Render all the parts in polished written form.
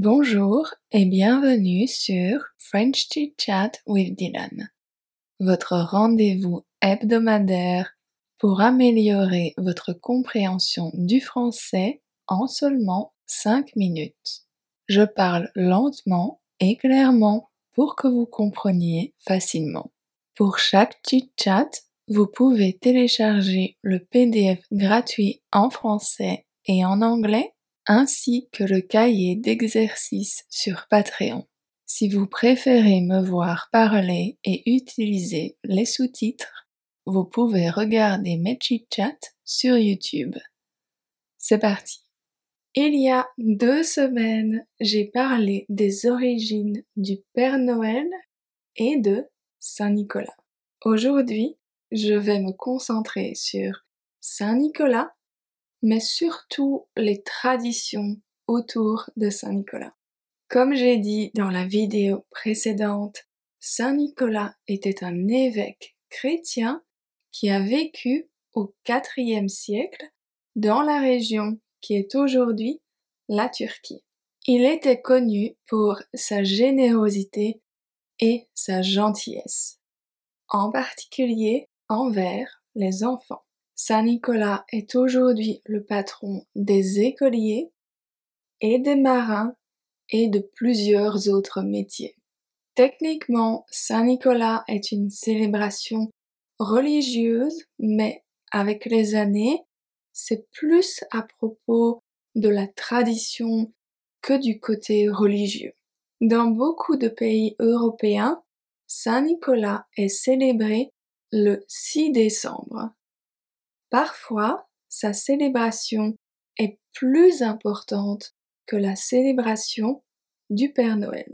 Bonjour et bienvenue sur French Chit Chat with Dylan, votre rendez-vous hebdomadaire pour améliorer votre compréhension du français en seulement 5 minutes. Je parle lentement et clairement pour que vous compreniez facilement. Pour chaque chit chat, vous pouvez télécharger le PDF gratuit en français et en anglais ainsi que le cahier d'exercices sur Patreon. Si vous préférez me voir parler et utiliser les sous-titres, vous pouvez regarder mes chit-chats sur YouTube. C'est parti! Il y a 2 semaines, j'ai parlé des origines du Père Noël et de Saint-Nicolas. Aujourd'hui, je vais me concentrer sur Saint-Nicolas, mais surtout les traditions autour de Saint-Nicolas. Comme j'ai dit dans la vidéo précédente, Saint-Nicolas était un évêque chrétien qui a vécu au IVe siècle dans la région qui est aujourd'hui la Turquie. Il était connu pour sa générosité et sa gentillesse, en particulier envers les enfants. Saint Nicolas est aujourd'hui le patron des écoliers et des marins et de plusieurs autres métiers. Techniquement, Saint Nicolas est une célébration religieuse, mais avec les années, c'est plus à propos de la tradition que du côté religieux. Dans beaucoup de pays européens, Saint Nicolas est célébré le 6 décembre. Parfois, sa célébration est plus importante que la célébration du Père Noël.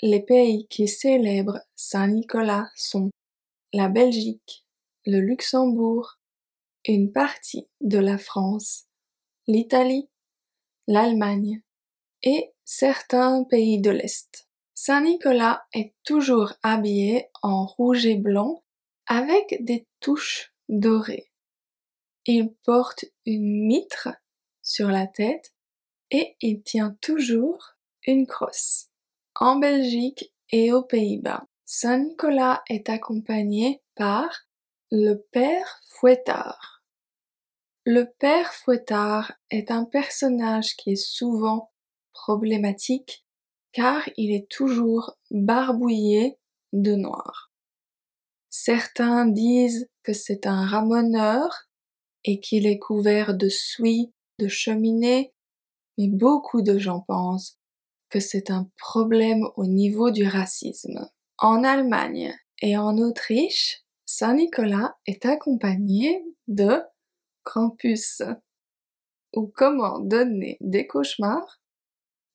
Les pays qui célèbrent Saint-Nicolas sont la Belgique, le Luxembourg, une partie de la France, l'Italie, l'Allemagne et certains pays de l'Est. Saint-Nicolas est toujours habillé en rouge et blanc avec des touches dorées. Il porte une mitre sur la tête et il tient toujours une crosse. En Belgique et aux Pays-Bas, Saint-Nicolas est accompagné par le Père Fouettard. Le Père Fouettard est un personnage qui est souvent problématique car il est toujours barbouillé de noir. Certains disent que c'est un ramoneur et qu'il est couvert de suie, de cheminée, mais beaucoup de gens pensent que c'est un problème au niveau du racisme. En Allemagne et en Autriche, Saint-Nicolas est accompagné de Krampus, ou comment donner des cauchemars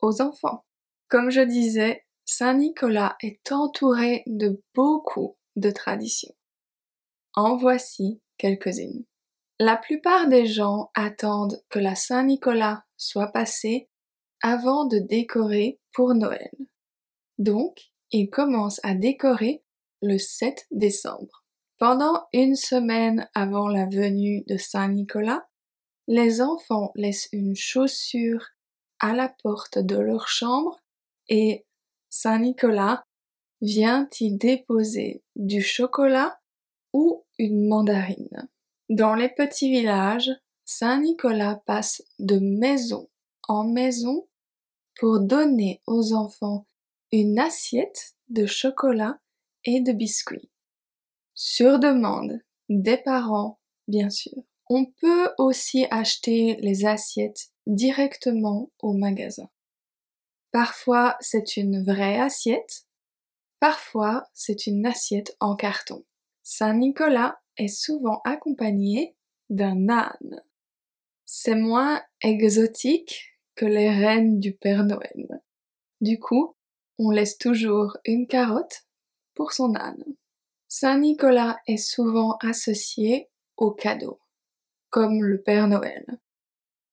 aux enfants. Comme je disais, Saint-Nicolas est entouré de beaucoup de traditions. En voici quelques-unes. La plupart des gens attendent que la Saint-Nicolas soit passée avant de décorer pour Noël. Donc, ils commencent à décorer le 7 décembre. Pendant 1 semaine avant la venue de Saint-Nicolas, les enfants laissent une chaussure à la porte de leur chambre et Saint-Nicolas vient y déposer du chocolat ou une mandarine. Dans les petits villages, Saint-Nicolas passe de maison en maison pour donner aux enfants une assiette de chocolat et de biscuits. Sur demande des parents, bien sûr. On peut aussi acheter les assiettes directement au magasin. Parfois, c'est une vraie assiette. Parfois, c'est une assiette en carton. Saint-Nicolas est souvent accompagné d'un âne. C'est moins exotique que les rennes du Père Noël. Du coup, on laisse toujours une carotte pour son âne. Saint-Nicolas est souvent associé aux cadeaux, comme le Père Noël.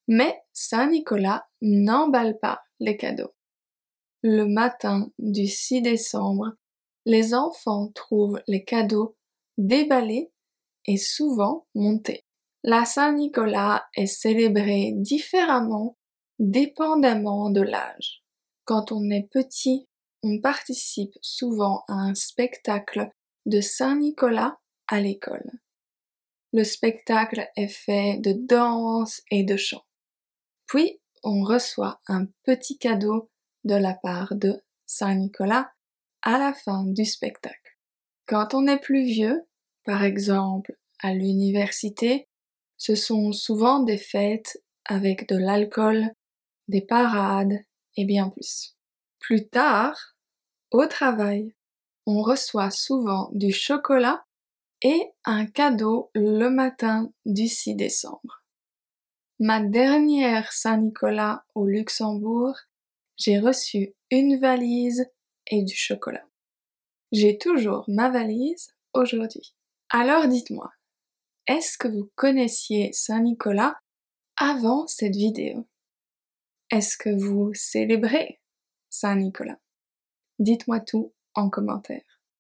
Mais Saint-Nicolas n'emballe pas les cadeaux. Le matin du 6 décembre, les enfants trouvent les cadeaux déballés est souvent montée. La Saint-Nicolas est célébrée différemment, dépendamment de l'âge. Quand on est petit, on participe souvent à un spectacle de Saint-Nicolas à l'école. Le spectacle est fait de danse et de chant. Puis, on reçoit un petit cadeau de la part de Saint-Nicolas à la fin du spectacle. Quand on est plus vieux, par exemple à l'université, ce sont souvent des fêtes avec de l'alcool, des parades et bien plus. Plus tard, au travail, on reçoit souvent du chocolat et un cadeau le matin du 6 décembre. Ma dernière Saint-Nicolas au Luxembourg, j'ai reçu une valise et du chocolat. J'ai toujours ma valise aujourd'hui. Alors dites-moi, est-ce que vous connaissiez Saint-Nicolas avant cette vidéo? Est-ce que vous célébrez Saint-Nicolas? Dites-moi tout en commentaire.